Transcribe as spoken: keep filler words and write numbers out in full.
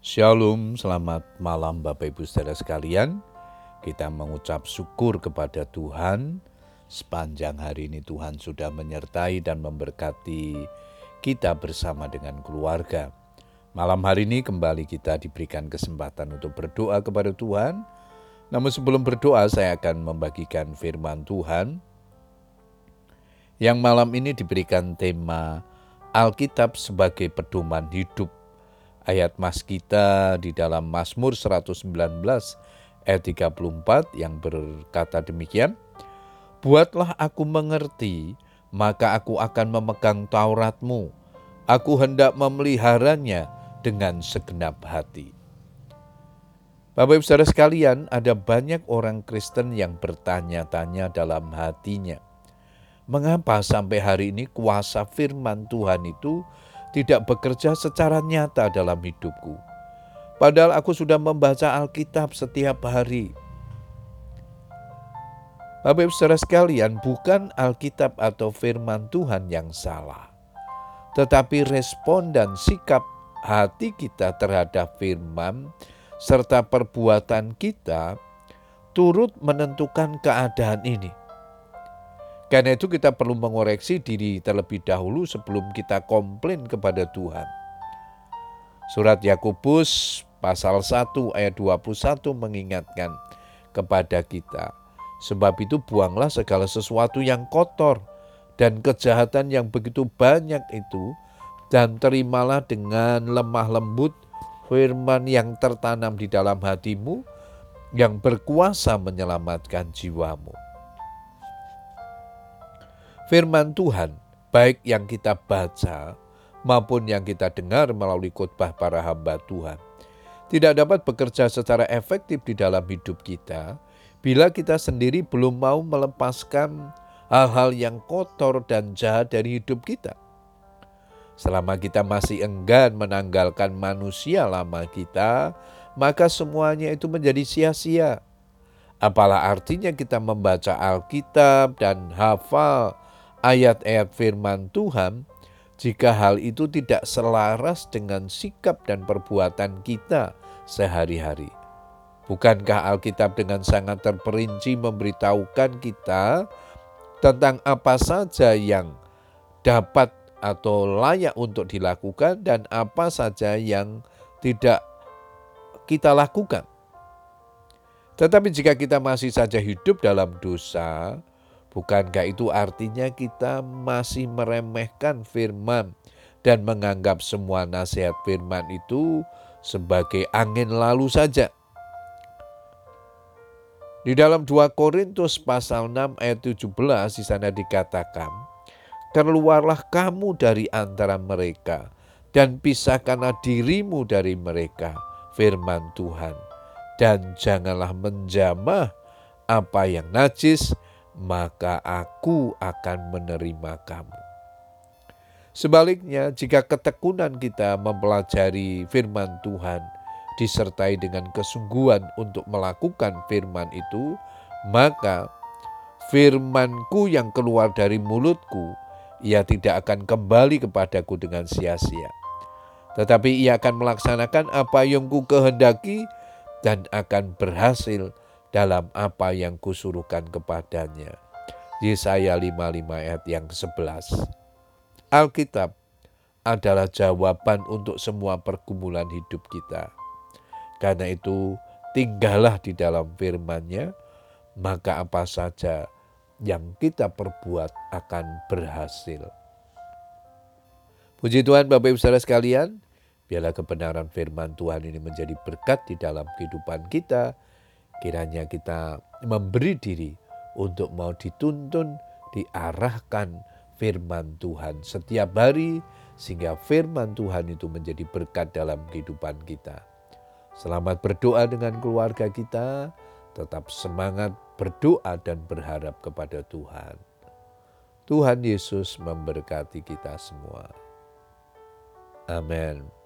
Shalom, selamat malam Bapak Ibu saudara sekalian. Kita mengucap syukur kepada Tuhan. Sepanjang hari ini Tuhan sudah menyertai dan memberkati kita bersama dengan keluarga. Malam hari ini kembali kita diberikan kesempatan untuk berdoa kepada Tuhan. Namun sebelum berdoa saya akan membagikan firman Tuhan yang malam ini diberikan tema Alkitab sebagai pedoman hidup. Ayat mas kita di dalam Mazmur seratus sembilan belas ayat tiga puluh empat yang berkata demikian, "Buatlah aku mengerti, maka aku akan memegang Taurat-Mu. Aku hendak memeliharanya dengan segenap hati." Bapak Ibu saudara sekalian, ada banyak orang Kristen yang bertanya-tanya dalam hatinya, mengapa sampai hari ini kuasa firman Tuhan itu tidak bekerja secara nyata dalam hidupku? Padahal aku sudah membaca Alkitab setiap hari. Bapak-Ibu saudara sekalian, bukan Alkitab atau firman Tuhan yang salah, tetapi respon dan sikap hati kita terhadap firman serta perbuatan kita turut menentukan keadaan ini. Karena itu kita perlu mengoreksi diri terlebih dahulu sebelum kita komplain kepada Tuhan. Surat Yakobus pasal satu ayat dua puluh satu mengingatkan kepada kita, "Sebab itu buanglah segala sesuatu yang kotor dan kejahatan yang begitu banyak itu, dan terimalah dengan lemah lembut firman yang tertanam di dalam hatimu, yang berkuasa menyelamatkan jiwamu." Firman Tuhan, baik yang kita baca maupun yang kita dengar melalui khotbah para hamba Tuhan, tidak dapat bekerja secara efektif di dalam hidup kita bila kita sendiri belum mau melepaskan hal-hal yang kotor dan jahat dari hidup kita. Selama kita masih enggan menanggalkan manusia lama kita, maka semuanya itu menjadi sia-sia. Apalah artinya kita membaca Alkitab dan hafal ayat-ayat firman Tuhan jika hal itu tidak selaras dengan sikap dan perbuatan kita sehari-hari. Bukankah Alkitab dengan sangat terperinci memberitahukan kita tentang apa saja yang dapat atau layak untuk dilakukan dan apa saja yang tidak kita lakukan? Tetapi jika kita masih saja hidup dalam dosa, bukankah itu artinya kita masih meremehkan firman dan menganggap semua nasihat firman itu sebagai angin lalu saja? Di dalam dua Korintus pasal enam ayat tujuh belas di sana dikatakan, "Keluarlah kamu dari antara mereka dan pisahkanlah dirimu dari mereka, firman Tuhan, dan janganlah menjamah apa yang najis, maka aku akan menerima kamu." Sebaliknya, jika ketekunan kita mempelajari firman Tuhan disertai dengan kesungguhan untuk melakukan firman itu, maka firmanku yang keluar dari mulutku, ia tidak akan kembali kepadaku dengan sia-sia, tetapi ia akan melaksanakan apa yang ku kehendaki dan akan berhasil dalam apa yang kusuruhkan kepadanya. Yesaya lima puluh lima ayat yang kesebelas. Alkitab adalah jawaban untuk semua pergumulan hidup kita. Karena itu tinggallah di dalam firman-Nya, maka apa saja yang kita perbuat akan berhasil. Puji Tuhan Bapak Ibu saudara sekalian, biarlah kebenaran firman Tuhan ini menjadi berkat di dalam kehidupan kita. Kiranya kita memberi diri untuk mau dituntun, diarahkan firman Tuhan setiap hari, sehingga firman Tuhan itu menjadi berkat dalam kehidupan kita. Selamat berdoa dengan keluarga kita, tetap semangat berdoa dan berharap kepada Tuhan. Tuhan Yesus memberkati kita semua. Amin.